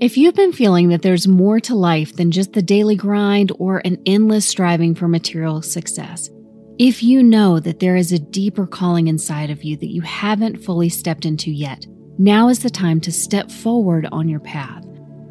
If you've been feeling that there's more to life than just the daily grind or an endless striving for material success, if you know that there is a deeper calling inside of you that you haven't fully stepped into yet, now is the time to step forward on your path.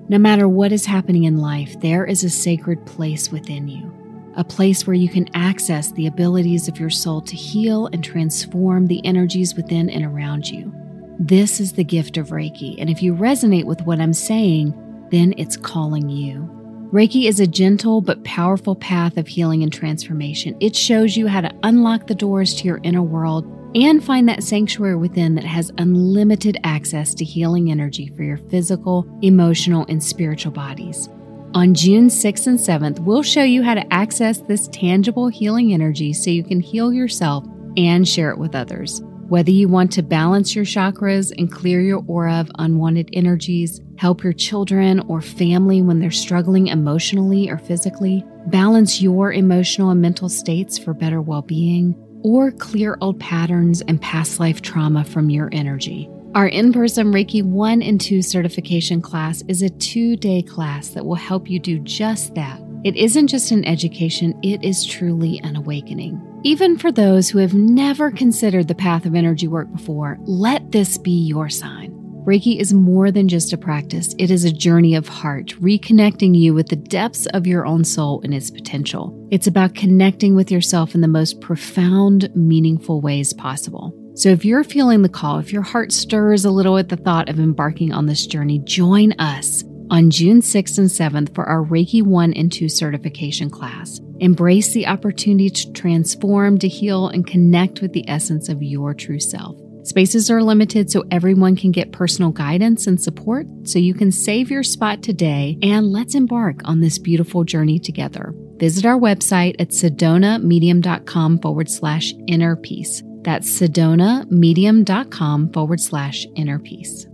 No matter what is happening in life, there is a sacred place within you, a place where you can access the abilities of your soul to heal and transform the energies within and around you. This is the gift of Reiki, and if you resonate with what I'm saying, then it's calling you. Reiki is a gentle but powerful path of healing and transformation. It shows you how to unlock the doors to your inner world and find that sanctuary within that has unlimited access to healing energy for your physical, emotional, and spiritual bodies. On June 6th and 7th, we'll show you how to access this tangible healing energy so you can heal yourself and share it with others. Whether you want to balance your chakras and clear your aura of unwanted energies, help your children or family when they're struggling emotionally or physically, balance your emotional and mental states for better well-being, or clear old patterns and past life trauma from your energy. Our in-person Reiki 1 and 2 certification class is a 2-day class that will help you do just that. It isn't just an education, it is truly an awakening. Even for those who have never considered the path of energy work before, let this be your sign. Reiki is more than just a practice. It is a journey of heart, reconnecting you with the depths of your own soul and its potential. It's about connecting with yourself in the most profound, meaningful ways possible. So if you're feeling the call, if your heart stirs a little at the thought of embarking on this journey, join us on June 6th and 7th for our Reiki 1 and 2 certification class. Embrace the opportunity to transform, to heal, and connect with the essence of your true self. Spaces are limited so everyone can get personal guidance and support, so you can save your spot today, and let's embark on this beautiful journey together. Visit our website at sedonamedium.com/innerpeace. That's sedonamedium.com/innerpeace.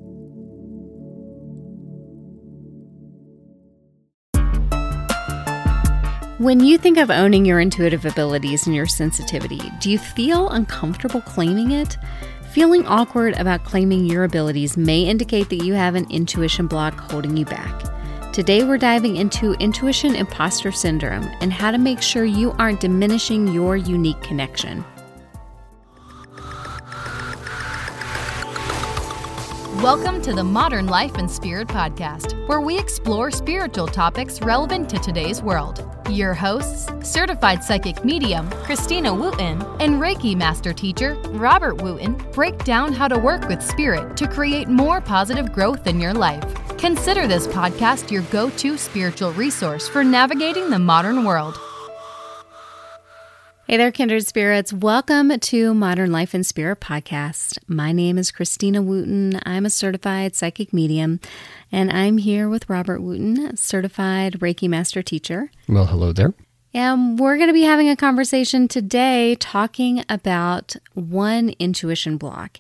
When you think of owning your intuitive abilities and your sensitivity, do you feel uncomfortable claiming it? Feeling awkward about claiming your abilities may indicate that you have an intuition block holding you back. Today we're diving into intuition imposter syndrome and how to make sure you aren't diminishing your unique connection. Welcome to the Modern Life and Spirit Podcast, where we explore spiritual topics relevant to today's world. Your hosts, certified psychic medium Christina Wooten and Reiki master teacher Robert Wooten, break down how to work with spirit to create more positive growth in your life. Consider this podcast your go-to spiritual resource for navigating the modern world. Hey there, kindred spirits. Welcome to Modern Life and Spirit Podcast. My name is Christina Wooten. I'm a certified psychic medium, and I'm here with Robert Wooten, certified Reiki master teacher. Well, hello there. And we're going to be having a conversation today talking about one intuition block.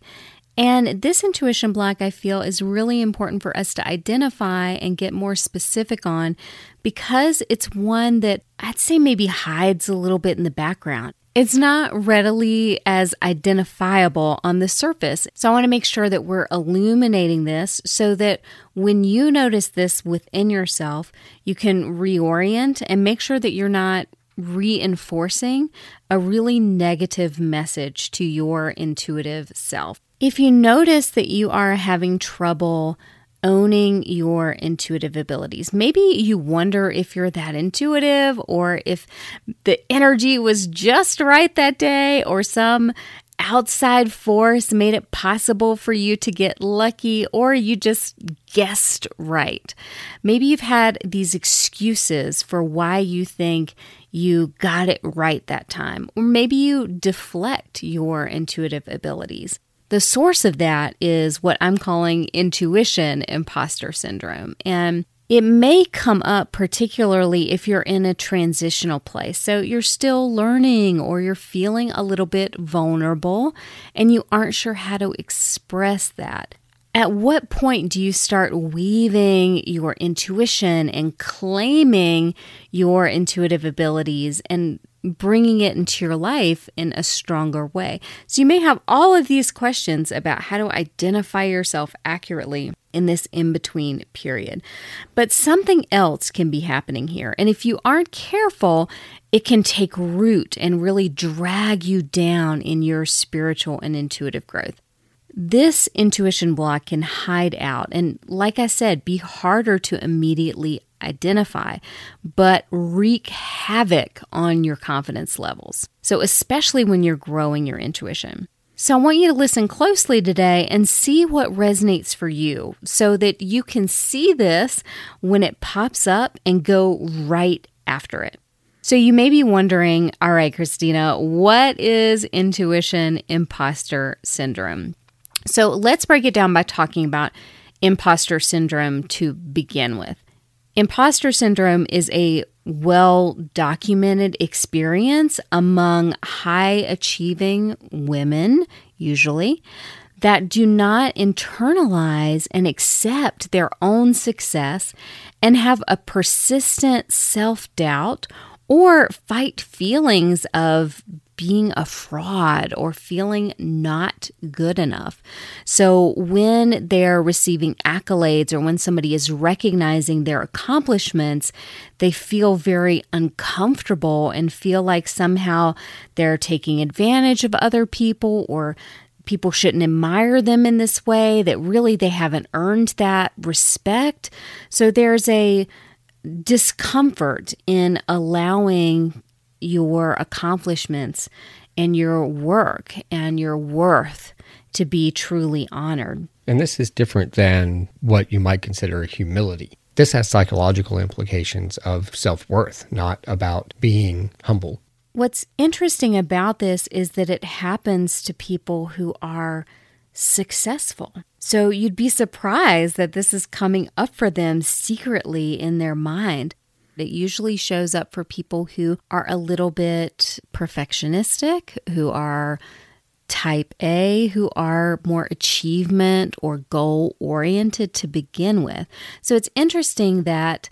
And this intuition block, I feel, is really important for us to identify and get more specific on, because it's one that I'd say maybe hides a little bit in the background. It's not readily as identifiable on the surface. So I want to make sure that we're illuminating this so that when you notice this within yourself, you can reorient and make sure that you're not reinforcing a really negative message to your intuitive self. If you notice that you are having trouble owning your intuitive abilities. Maybe you wonder if you're that intuitive, or if the energy was just right that day, or some outside force made it possible for you to get lucky, or you just guessed right. Maybe you've had these excuses for why you think you got it right that time, or maybe you deflect your intuitive abilities. The source of that is what I'm calling intuition imposter syndrome. And it may come up particularly if you're in a transitional place. So you're still learning, or you're feeling a little bit vulnerable and you aren't sure how to express that. At what point do you start weaving your intuition and claiming your intuitive abilities and bringing it into your life in a stronger way. So you may have all of these questions about how to identify yourself accurately in this in-between period. But something else can be happening here. And if you aren't careful, it can take root and really drag you down in your spiritual and intuitive growth. This intuition block can hide out and, like I said, be harder to immediately identify, but wreak havoc on your confidence levels. So especially when you're growing your intuition. So I want you to listen closely today and see what resonates for you so that you can see this when it pops up and go right after it. So you may be wondering, all right, Christina, what is intuition imposter syndrome? So let's break it down by talking about imposter syndrome to begin with. Imposter syndrome is a well-documented experience among high-achieving women, usually, that do not internalize and accept their own success and have a persistent self-doubt or fight feelings of being a fraud or feeling not good enough. So when they're receiving accolades or when somebody is recognizing their accomplishments, they feel very uncomfortable and feel like somehow they're taking advantage of other people or people shouldn't admire them in this way, that really they haven't earned that respect. So there's a discomfort in allowing your accomplishments and your work and your worth to be truly honored. And this is different than what you might consider humility. This has psychological implications of self-worth, not about being humble. What's interesting about this is that it happens to people who are successful. So you'd be surprised that this is coming up for them secretly in their mind. It usually shows up for people who are a little bit perfectionistic, who are type A, who are more achievement or goal-oriented to begin with. So it's interesting that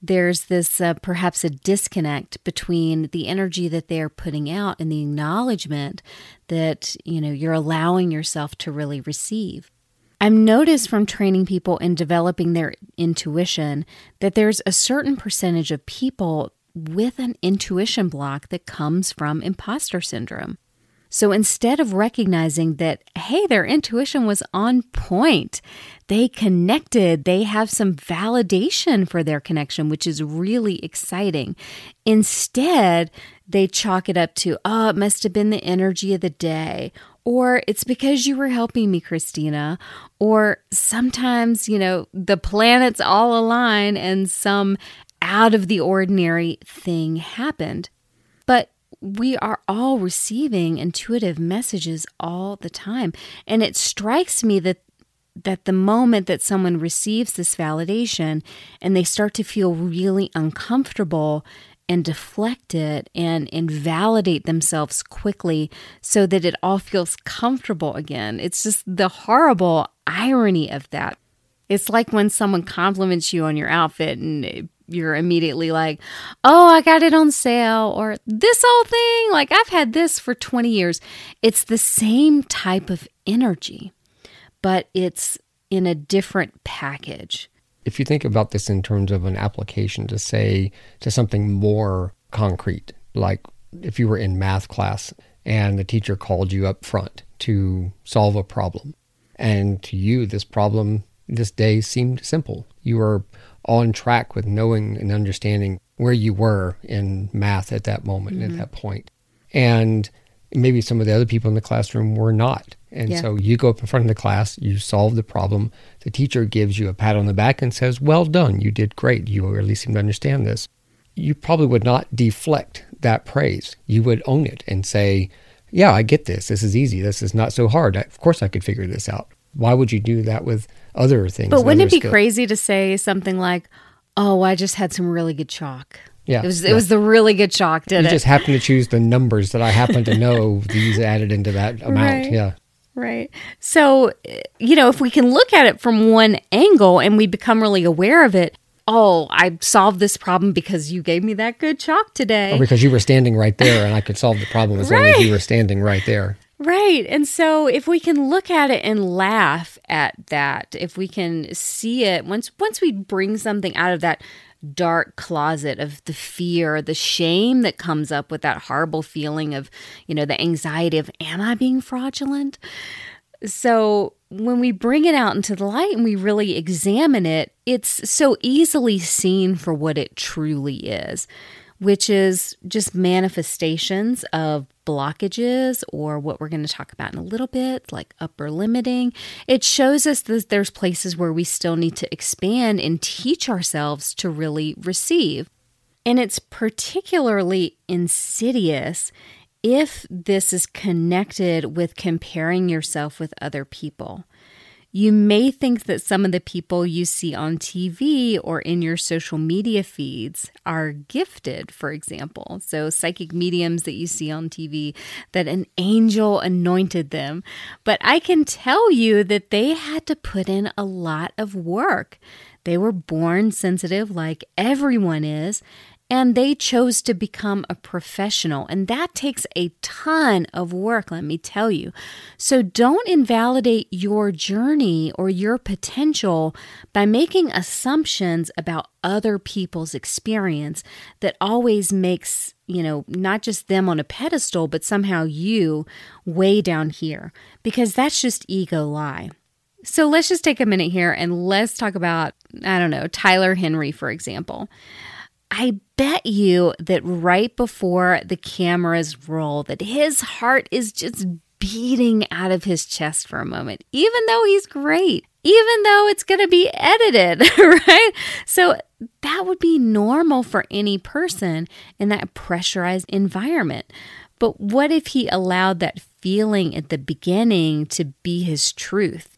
there's this perhaps a disconnect between the energy that they're putting out and the acknowledgement that, you know, you're allowing yourself to really receive. I've noticed from training people and developing their intuition that there's a certain percentage of people with an intuition block that comes from imposter syndrome. So instead of recognizing that, hey, their intuition was on point, they connected, they have some validation for their connection, which is really exciting. Instead, they chalk it up to, oh, it must have been the energy of the day, or it's because you were helping me, Christina, or sometimes, you know, the planets all align and some out of the ordinary thing happened. But we are all receiving intuitive messages all the time. And it strikes me that the moment that someone receives this validation and they start to feel really uncomfortable and deflect it and invalidate themselves quickly so that it all feels comfortable again. It's just the horrible irony of that. It's like when someone compliments you on your outfit and you're immediately like, oh, I got it on sale, or this whole thing, like I've had this for 20 years. It's the same type of energy, but it's in a different package. If you think about this in terms of an application to say to something more concrete, like if you were in math class and the teacher called you up front to solve a problem, and to you this problem this day seemed simple. You were on track with knowing and understanding where you were in math at that moment, mm-hmm. at that point. And maybe some of the other people in the classroom were not. And yeah. So you go up in front of the class, you solve the problem. The teacher gives you a pat on the back and says, well done, you did great. You really seem to understand this. You probably would not deflect that praise. You would own it and say, yeah, I get this. This is easy. This is not so hard. Of course I could figure this out. Why would you do that with other things? But wouldn't it be crazy to say something like, oh, I just had some really good chalk. Yeah, it was the really good chalk, didn't it? You just happen to choose the numbers that I happen to know these added into that amount, right. Yeah. Right. So, you know, if we can look at it from one angle and we become really aware of it, oh, I solved this problem because you gave me that good chalk today. Or because you were standing right there and I could solve the problem as long as you were standing right there. Right. And so if we can look at it and laugh at that, if we can see it, once we bring something out of that dark closet of the fear, the shame that comes up with that horrible feeling of, you know, the anxiety of, am I being fraudulent? So when we bring it out into the light and we really examine it, it's so easily seen for what it truly is, which is just manifestations of blockages or what we're going to talk about in a little bit, like upper limiting. It shows us that there's places where we still need to expand and teach ourselves to really receive. And it's particularly insidious if this is connected with comparing yourself with other people. You may think that some of the people you see on TV or in your social media feeds are gifted, for example. So psychic mediums that you see on TV, that an angel anointed them. But I can tell you that they had to put in a lot of work. They were born sensitive like everyone is, and they chose to become a professional. And that takes a ton of work, let me tell you. So don't invalidate your journey or your potential by making assumptions about other people's experience that always makes, you know, not just them on a pedestal, but somehow you way down here. Because that's just ego lie. So let's just take a minute here and let's talk about, I don't know, Tyler Henry, for example. I bet you that right before the cameras roll, that his heart is just beating out of his chest for a moment, even though he's great, even though it's going to be edited, right? So that would be normal for any person in that pressurized environment. But what if he allowed that feeling at the beginning to be his truth?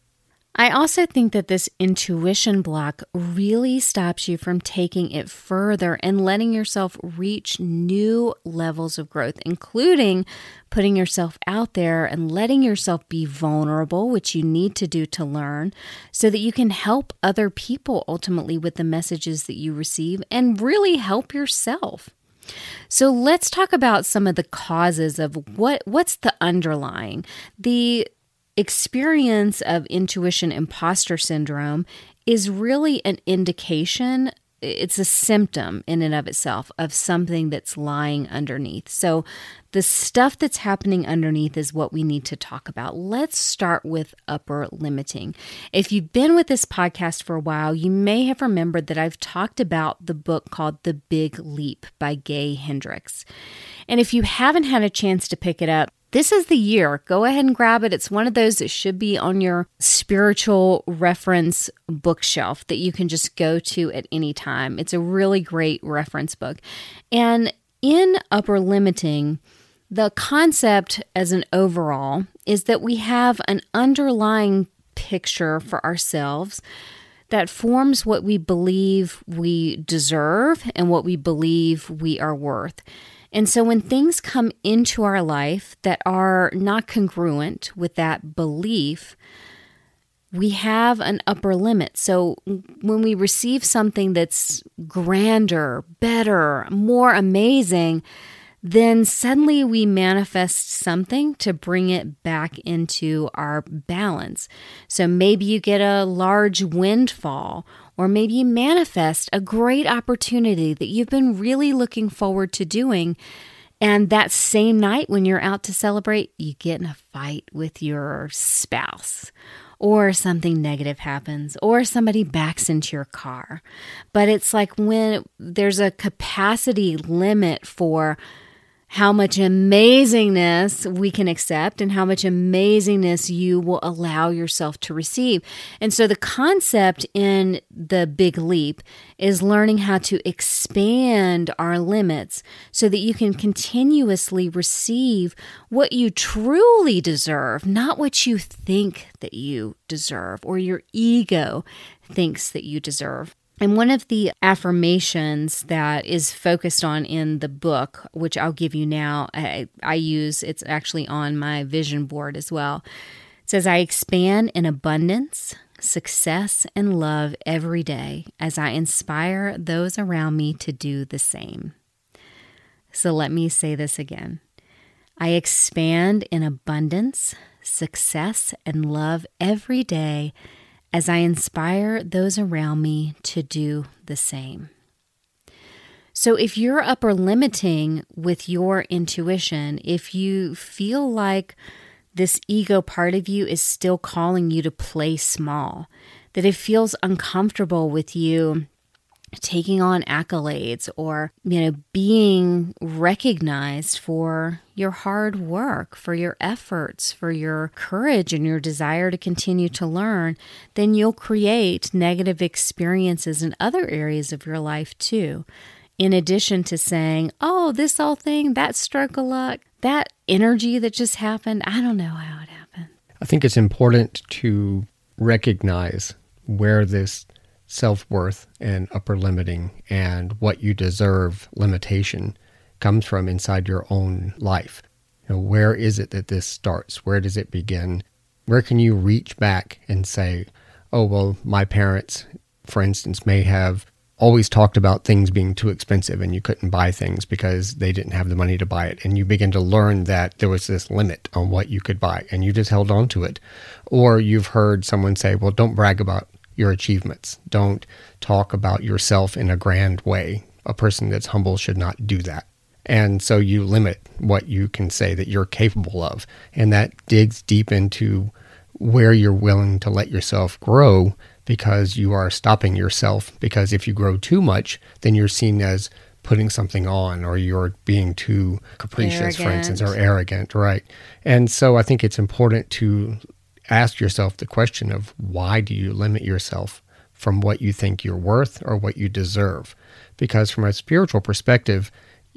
I also think that this intuition block really stops you from taking it further and letting yourself reach new levels of growth, including putting yourself out there and letting yourself be vulnerable, which you need to do to learn, so that you can help other people ultimately with the messages that you receive and really help yourself. So let's talk about some of the causes of what's the underlying. The experience of intuition imposter syndrome is really an indication, it's a symptom in and of itself of something that's lying underneath. So the stuff that's happening underneath is what we need to talk about. Let's start with upper limiting. If you've been with this podcast for a while, you may have remembered that I've talked about the book called The Big Leap by Gay Hendricks. And if you haven't had a chance to pick it up, this is the year. Go ahead and grab it. It's one of those that should be on your spiritual reference bookshelf that you can just go to at any time. It's a really great reference book. And in upper limiting, the concept as an overall is that we have an underlying picture for ourselves that forms what we believe we deserve and what we believe we are worth. And so when things come into our life that are not congruent with that belief, we have an upper limit. So when we receive something that's grander, better, more amazing, then suddenly we manifest something to bring it back into our balance. So maybe you get a large windfall, or maybe you manifest a great opportunity that you've been really looking forward to doing. And that same night when you're out to celebrate, you get in a fight with your spouse, or something negative happens, or somebody backs into your car. But it's like when there's a capacity limit for how much amazingness we can accept and how much amazingness you will allow yourself to receive. And so the concept in The Big Leap is learning how to expand our limits so that you can continuously receive what you truly deserve, not what you think that you deserve or your ego thinks that you deserve. And one of the affirmations that is focused on in the book, which I'll give you now, I use, it's actually on my vision board as well. It says, I expand in abundance, success and love every day as I inspire those around me to do the same. So let me say this again. I expand in abundance, success, and love every day as I inspire those around me to do the same. So if you're upper limiting with your intuition, if you feel like this ego part of you is still calling you to play small, that it feels uncomfortable with you taking on accolades or, being recognized for your hard work, for your efforts, for your courage and your desire to continue to learn, then you'll create negative experiences in other areas of your life too. In addition to saying, oh, this whole thing, that stroke of luck, that energy that just happened, I don't know how it happened. I think it's important to recognize where this self-worth and upper limiting and what you deserve limitation comes from inside your own life. Where is it that this starts? Where does it begin? Where can you reach back and say, oh, well, my parents, for instance, may have always talked about things being too expensive and you couldn't buy things because they didn't have the money to buy it. And you begin to learn that there was this limit on what you could buy and you just held on to it. Or you've heard someone say, well, don't brag about your achievements. Don't talk about yourself in a grand way. A person that's humble should not do that. And so you limit what you can say that you're capable of. And that digs deep into where you're willing to let yourself grow, because you are stopping yourself, because if you grow too much, then you're seen as putting something on, or you're being too capricious, for instance, or arrogant, right? And so I think it's important to ask yourself the question of why do you limit yourself from what you think you're worth or what you deserve? Because from a spiritual perspective,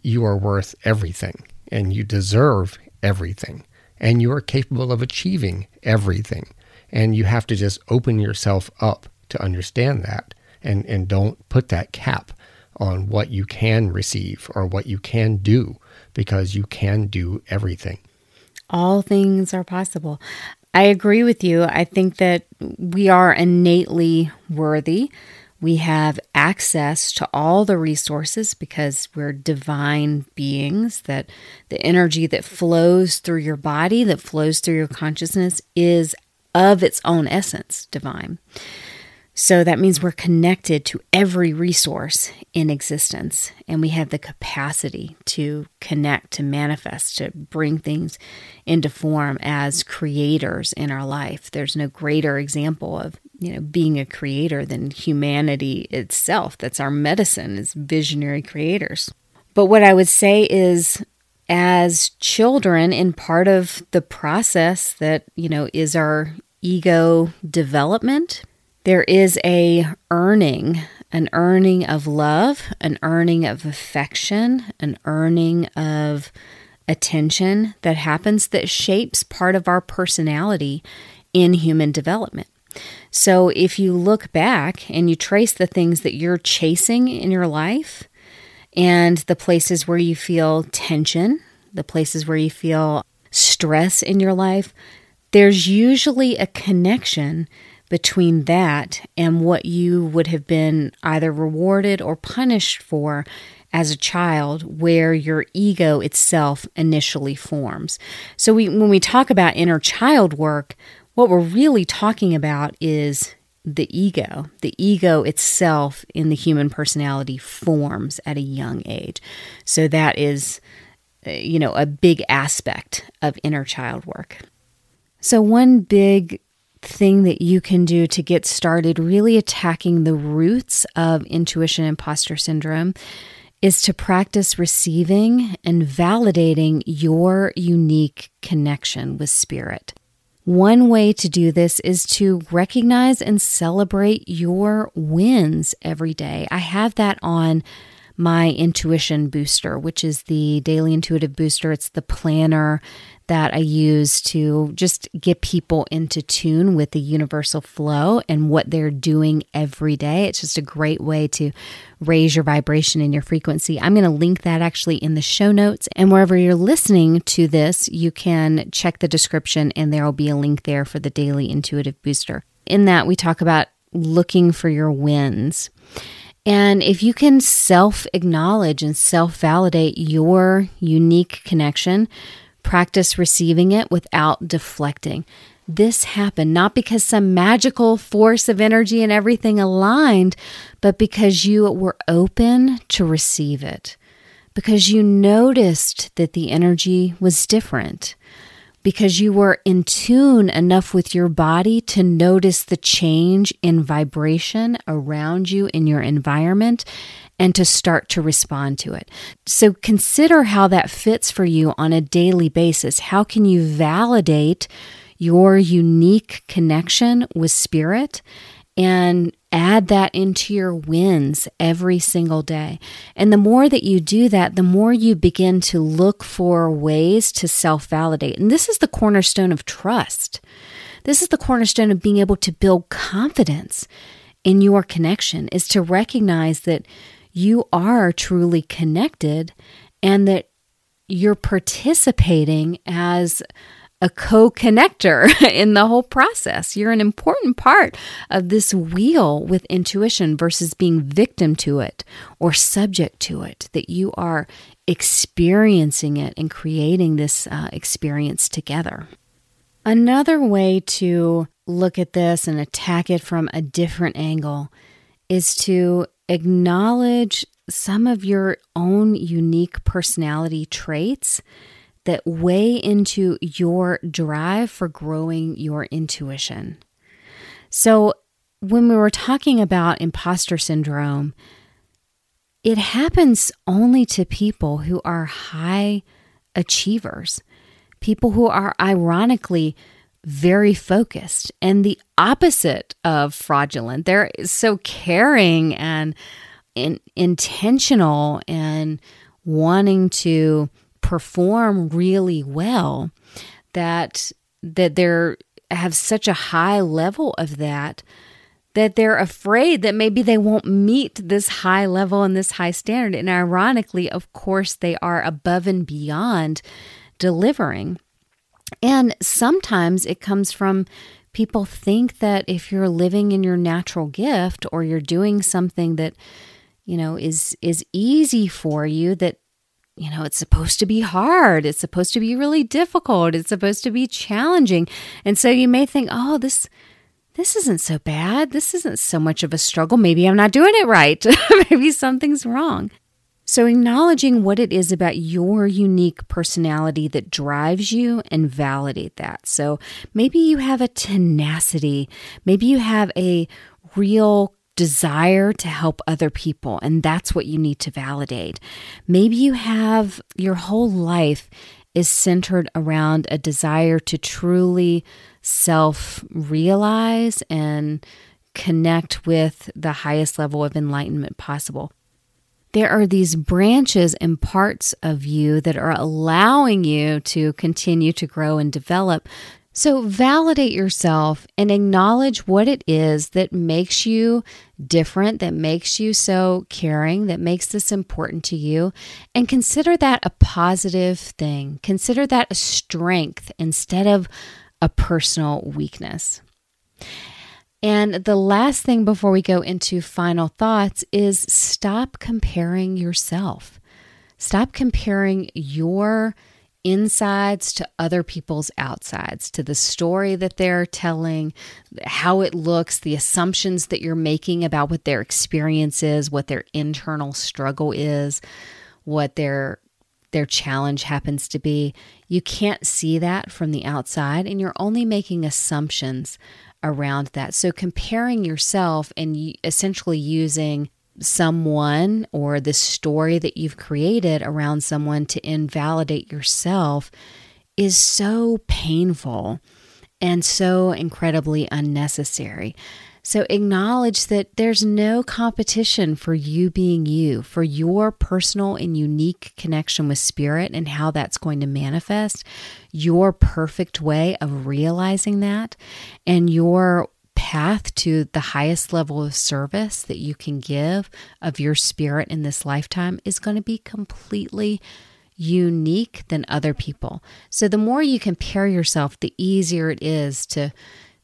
you are worth everything, and you deserve everything, and you are capable of achieving everything. And you have to just open yourself up to understand that, and don't put that cap on what you can receive or what you can do, because you can do everything. All things are possible. I agree with you. I think that we are innately worthy. We have access to all the resources because we're divine beings, that the energy that flows through your body, that flows through your consciousness is of its own essence, divine. So that means we're connected to every resource in existence, and we have the capacity to connect, to manifest, to bring things into form as creators in our life. There's no greater example of, being a creator than humanity itself. That's our medicine, is visionary creators. But what I would say is, as children, and part of the process that, is our ego development, there is an earning of love, an earning of affection, an earning of attention that happens, that shapes part of our personality in human development. So if you look back and you trace the things that you're chasing in your life, and the places where you feel tension, the places where you feel stress in your life, there's usually a connection between that and what you would have been either rewarded or punished for as a child, where your ego itself initially forms. So when we talk about inner child work, what we're really talking about is the ego itself in the human personality forms at a young age. So that is, a big aspect of inner child work. So one big thing that you can do to get started really attacking the roots of intuition imposter syndrome is to practice receiving and validating your unique connection with spirit. One way to do this is to recognize and celebrate your wins every day. I have that on my Intuition Booster, which is the Daily Intuitive Booster. It's the planner that I use to just get people into tune with the universal flow and what they're doing every day. It's just a great way to raise your vibration and your frequency. I'm going to link that actually in the show notes. And wherever you're listening to this, you can check the description and there will be a link there for the Daily Intuitive Booster. in that we talk about looking for your wins. And if you can self-acknowledge and self-validate your unique connection, practice receiving it without deflecting. This happened not because some magical force of energy and everything aligned, but because you were open to receive it, because you noticed that the energy was different, because you were in tune enough with your body to notice the change in vibration around you in your environment and to start to respond to it. So consider how that fits for you on a daily basis. How can you validate your unique connection with spirit and add that into your wins every single day? And the more that you do that, the more you begin to look for ways to self-validate. And this is the cornerstone of trust. This is the cornerstone of being able to build confidence in your connection, is to recognize that you are truly connected and that you're participating as a co-connector in the whole process. You're an important part of this wheel with intuition versus being victim to it or subject to it, that you are experiencing it and creating this experience together. Another way to look at this and attack it from a different angle is to acknowledge some of your own unique personality traits that weigh into your drive for growing your intuition. So when we were talking about imposter syndrome, it happens only to people who are high achievers, people who are ironically very focused and the opposite of fraudulent. They're so caring and intentional and wanting to perform really well that they have such a high level of that they're afraid that maybe they won't meet this high level and this high standard. And ironically, of course, they are above and beyond delivering. And sometimes it comes from people think that if you're living in your natural gift or you're doing something that, you know, is easy for you, that, you know, it's supposed to be hard. It's supposed to be really difficult. It's supposed to be challenging. And so you may think, oh, this isn't so bad. This isn't so much of a struggle. Maybe I'm not doing it right. Maybe something's wrong. So acknowledging what it is about your unique personality that drives you and validate that. So maybe you have a tenacity. Maybe you have a real desire to help other people, and that's what you need to validate. Maybe you have your whole life is centered around a desire to truly self-realize and connect with the highest level of enlightenment possible. There are these branches and parts of you that are allowing you to continue to grow and develop. So validate yourself and acknowledge what it is that makes you different, that makes you so caring, that makes this important to you, and consider that a positive thing. Consider that a strength instead of a personal weakness. And the last thing before we go into final thoughts is stop comparing yourself. Stop comparing your insides to other people's outsides, to the story that they're telling, how it looks, the assumptions that you're making about what their experience is, what their internal struggle is, what their challenge happens to be. You can't see that from the outside, and you're only making assumptions around that. So comparing yourself and essentially using someone or the story that you've created around someone to invalidate yourself is so painful and so incredibly unnecessary. So acknowledge that there's no competition for you being you, for your personal and unique connection with spirit and how that's going to manifest, your perfect way of realizing that, and your path to the highest level of service that you can give of your spirit in this lifetime is going to be completely unique than other people. So the more you compare yourself, the easier it is to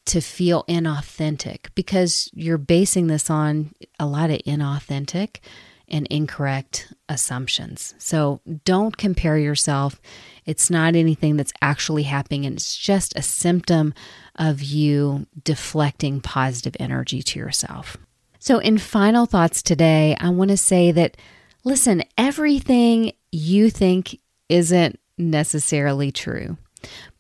to feel inauthentic, because you're basing this on a lot of inauthentic and incorrect assumptions. So don't compare yourself. It's not anything that's actually happening, and it's just a symptom of you deflecting positive energy to yourself. So in final thoughts today, I want to say that, listen, everything you think isn't necessarily true.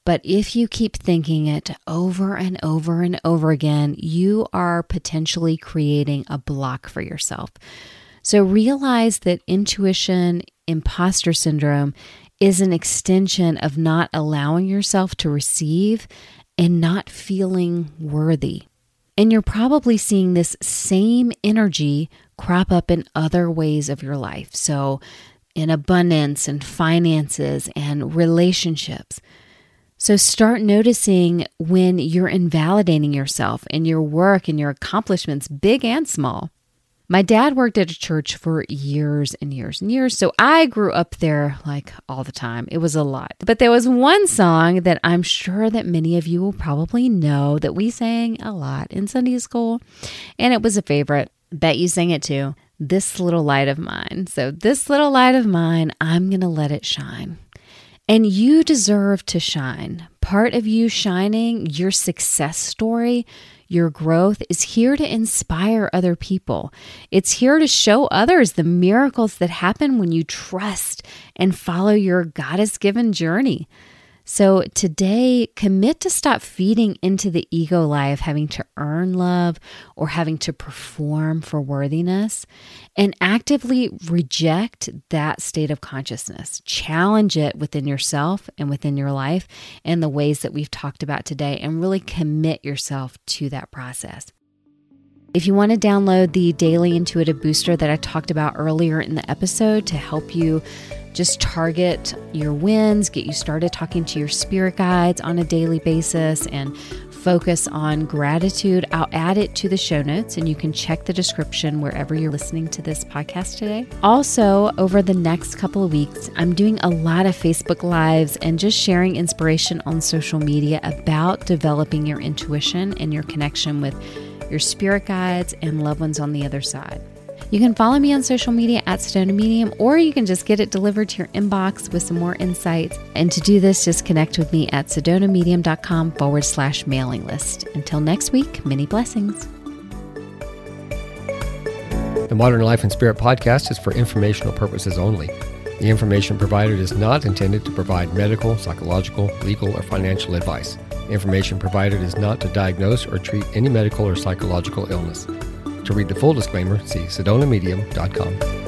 But if you keep thinking it over and over and over again, you are potentially creating a block for yourself. So realize that intuition, imposter syndrome, is an extension of not allowing yourself to receive and not feeling worthy. And you're probably seeing this same energy crop up in other ways of your life. So in abundance and finances and relationships. So start noticing when you're invalidating yourself in your work and your accomplishments, big and small. My dad worked at a church for years and years and years, so I grew up there like all the time. It was a lot. But there was one song that I'm sure that many of you will probably know that we sang a lot in Sunday school, and it was a favorite. Bet you sang it too. This Little Light of Mine. So this little light of mine, I'm going to let it shine. And you deserve to shine. Part of you shining, your success story, your growth is here to inspire other people. It's here to show others the miracles that happen when you trust and follow your goddess-given journey. So today, commit to stop feeding into the ego lie of having to earn love or having to perform for worthiness, and actively reject that state of consciousness. Challenge it within yourself and within your life in the ways that we've talked about today, and really commit yourself to that process. If you want to download the Daily Intuitive Booster that I talked about earlier in the episode to help you just target your wins, get you started talking to your spirit guides on a daily basis, and focus on gratitude, I'll add it to the show notes, and you can check the description wherever you're listening to this podcast today. Also, over the next couple of weeks, I'm doing a lot of Facebook Lives and just sharing inspiration on social media about developing your intuition and your connection with your spirit guides and loved ones on the other side. You can follow me on social media at sedonamedium, or you can just get it delivered to your inbox with some more insights. And to do this, just connect with me at sedonamedium.com/mailing list. Until next week, many blessings. The Modern Life and Spirit podcast is for informational purposes only. The information provided is not intended to provide medical, psychological, legal, or financial advice. Information provided is not to diagnose or treat any medical or psychological illness. To read the full disclaimer, see sedonamedium.com.